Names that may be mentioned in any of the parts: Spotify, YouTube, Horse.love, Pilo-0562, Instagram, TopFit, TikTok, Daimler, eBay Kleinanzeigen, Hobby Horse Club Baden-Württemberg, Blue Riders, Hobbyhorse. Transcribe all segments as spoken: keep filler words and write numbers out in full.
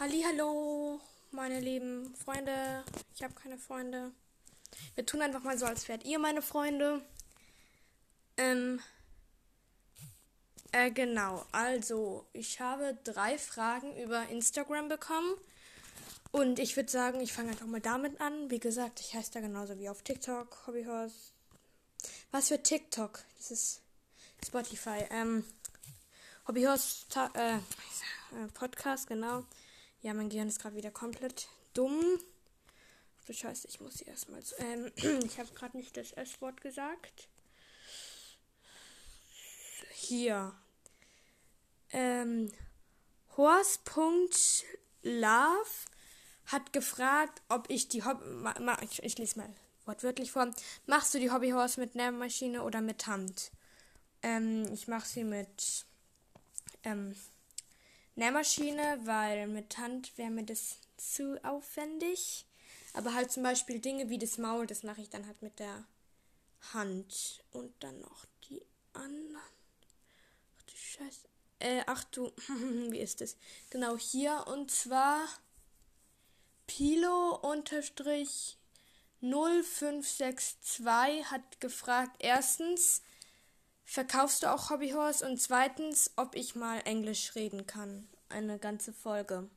Hallihallo, meine lieben Freunde. Ich habe keine Freunde. Wir tun einfach mal so, als wärt ihr meine Freunde. Ähm, äh, genau. Also, ich habe drei Fragen über Instagram bekommen. Und ich würde sagen, ich fange einfach mal damit an. Wie gesagt, ich heiße da genauso wie auf TikTok, Hobbyhorse. Was für TikTok? Das ist Spotify. Ähm, Hobbyhorse äh, Podcast, genau. Ja, mein Gehirn ist gerade wieder komplett dumm. Ach du Scheiße, ich muss hier erstmal... So, ähm, ich habe gerade nicht das S-Wort gesagt. Hier. Ähm, Horse.love hat gefragt, ob ich die Hobby... Ma- ma- ich, ich lese mal wortwörtlich vor. Machst du die Hobbyhorse mit Nähmaschine oder mit Hand? Ähm, ich mache sie mit... Ähm... Nähmaschine, weil mit Hand wäre mir das zu aufwendig. Aber halt zum Beispiel Dinge wie das Maul, das mache ich dann halt mit der Hand. Und dann noch die anderen. Ach du Scheiße. Äh, ach du, wie ist das? Genau, hier und zwar Pilo null fünf sechs zwei hat gefragt, erstens, verkaufst du auch Hobbyhorse? Und zweitens, ob ich mal Englisch reden kann. Eine ganze Folge.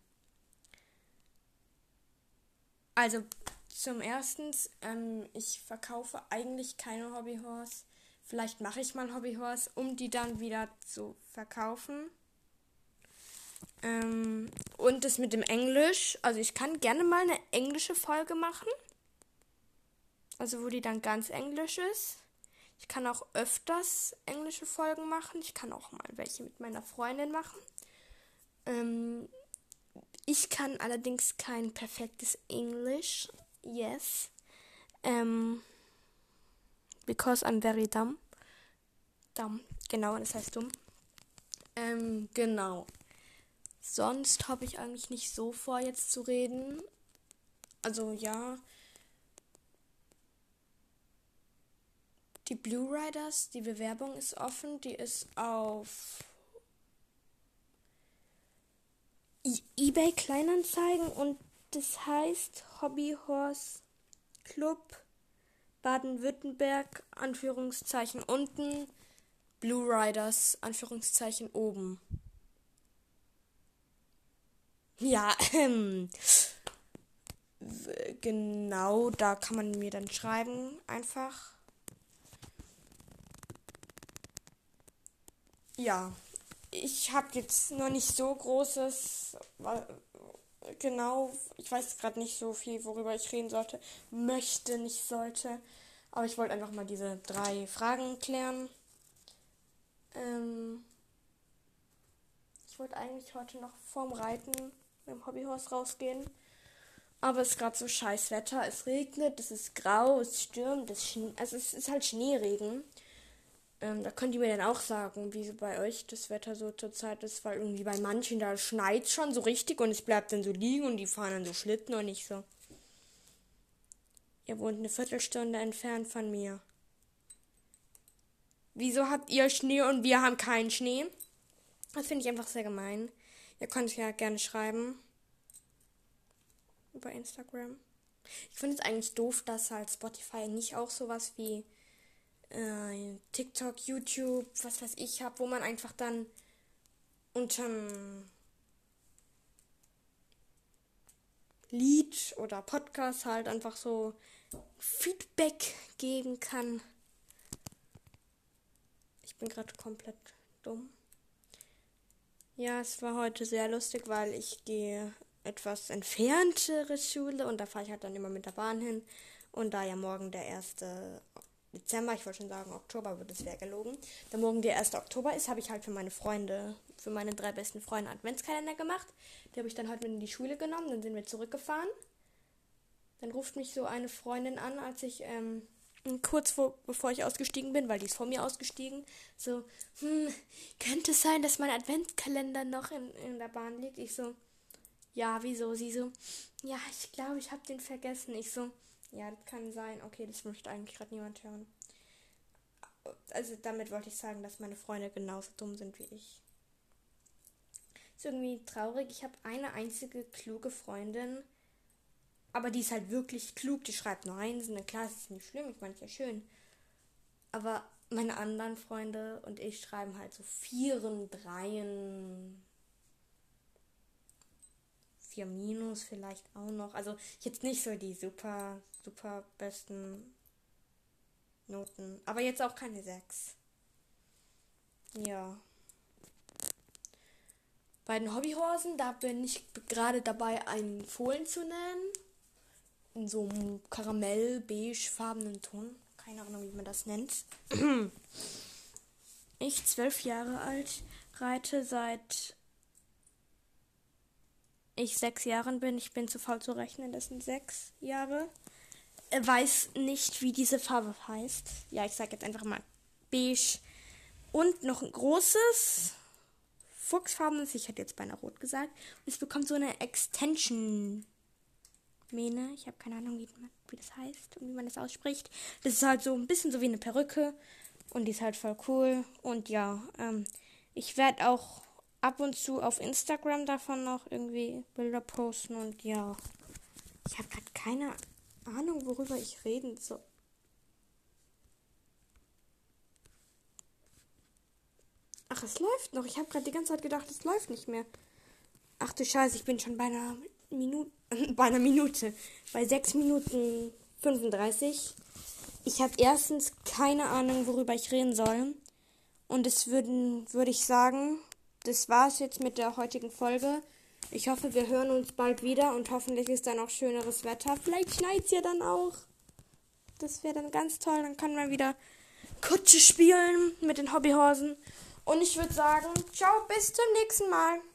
Also, zum Erstens, ähm, ich verkaufe eigentlich keine Hobbyhorse. Vielleicht mache ich mal Hobbyhorse, um die dann wieder zu verkaufen. Ähm, und das mit dem Englisch. Also, ich kann gerne mal eine englische Folge machen. Also, wo die dann ganz englisch ist. Ich kann auch öfters englische Folgen machen. Ich kann auch mal welche mit meiner Freundin machen. Ähm, ich kann allerdings kein perfektes Englisch. Yes. Ähm, because I'm very dumb. Dumb. Genau, das heißt dumm. Ähm, genau. Sonst habe ich eigentlich nicht so vor, jetzt zu reden. Also, ja... Die Blue Riders, die Bewerbung ist offen, die ist auf e- eBay Kleinanzeigen und das heißt Hobby Horse Club Baden-Württemberg, Anführungszeichen unten, Blue Riders, Anführungszeichen oben. Ja, ähm. genau, da kann man mir dann schreiben, einfach. Ja, ich habe jetzt noch nicht so großes, genau, ich weiß gerade nicht so viel, worüber ich reden sollte, möchte, nicht sollte, aber ich wollte einfach mal diese drei Fragen klären. Ähm, ich wollte eigentlich heute noch vorm Reiten mit dem Hobbyhorse rausgehen, aber es ist gerade so scheiß Wetter, es regnet, es ist grau, es stürmt, es, Schnee, also es ist halt Schneeregen. Ähm, da könnt ihr mir dann auch sagen, wie bei euch das Wetter so zurzeit ist, weil irgendwie bei manchen, da schneit schon so richtig und es bleibt dann so liegen und die fahren dann so Schlitten und nicht so. Ihr wohnt eine Viertelstunde entfernt von mir. Wieso habt ihr Schnee und wir haben keinen Schnee? Das finde ich einfach sehr gemein. Ihr könnt es ja gerne schreiben. Über Instagram. Ich finde es eigentlich doof, dass halt Spotify nicht auch sowas wie TikTok, YouTube, was weiß ich, hab, wo man einfach dann unterm Lied oder Podcast halt einfach so Feedback geben kann. Ich bin gerade komplett dumm. Ja, es war heute sehr lustig, weil ich gehe etwas entferntere Schule und da fahre ich halt dann immer mit der Bahn hin und da ja morgen der erste Dezember, ich wollte schon sagen Oktober, aber das wäre gelogen. Da morgen der erste Oktober ist, habe ich halt für meine Freunde, für meine drei besten Freunde Adventskalender gemacht. Die habe ich dann heute mit in die Schule genommen, dann sind wir zurückgefahren. Dann ruft mich so eine Freundin an, als ich, ähm, kurz vor, bevor ich ausgestiegen bin, weil die ist vor mir ausgestiegen, so, hm, könnte es sein, dass mein Adventskalender noch in, in der Bahn liegt? Ich so, ja, wieso? Sie so, ja, ich glaube, ich habe den vergessen. Ich so, ja, das kann sein. Okay, das möchte eigentlich gerade niemand hören. Also damit wollte ich sagen, dass meine Freunde genauso dumm sind wie ich. ist irgendwie traurig. Ich habe eine einzige kluge Freundin, aber die ist halt wirklich klug. Die schreibt nur Einsen. Klar, es ist nicht schlimm, ich meine, es ist ja schön. Aber meine anderen Freunde und ich schreiben halt so Vieren, Dreien, Vier Minus vielleicht auch noch. Also jetzt nicht so die super, super besten Noten. Aber jetzt auch keine Sechs. Ja. Bei den Hobbyhorsen, da bin ich gerade dabei, einen Fohlen zu nennen. In so einem karamell-beige-farbenen Ton. Keine Ahnung, wie man das nennt. Ich, zwölf Jahre alt, reite seit ich sechs Jahren bin. Ich bin zu faul zu rechnen, das sind sechs Jahre. Weiß nicht, wie diese Farbe heißt. Ja, ich sage jetzt einfach mal beige. Und noch ein großes fuchsfarbenes, ich hätte jetzt beinahe rot gesagt. Und es bekommt so eine Extension Mähne. Ich habe keine Ahnung, wie, wie das heißt und wie man das ausspricht. Das ist halt so ein bisschen so wie eine Perücke. Und die ist halt voll cool. Und ja, ähm, ich werde auch ab und zu auf Instagram davon noch irgendwie Bilder posten. Und ja, ich habe gerade keine Ahnung, worüber ich reden soll. Ach, es läuft noch. Ich habe gerade die ganze Zeit gedacht, es läuft nicht mehr. Ach du Scheiße, ich bin schon bei einer Minute, bei einer Minute, bei sechs Minuten fünfunddreißig. Ich habe erstens keine Ahnung, worüber ich reden soll. Und es würden, würde ich sagen, das war's jetzt mit der heutigen Folge. Ich hoffe, wir hören uns bald wieder und hoffentlich ist dann auch schöneres Wetter. Vielleicht schneit's ja dann auch. Das wäre dann ganz toll. Dann kann man wieder Kutsche spielen mit den Hobbyhorsen. Und ich würde sagen, ciao, bis zum nächsten Mal.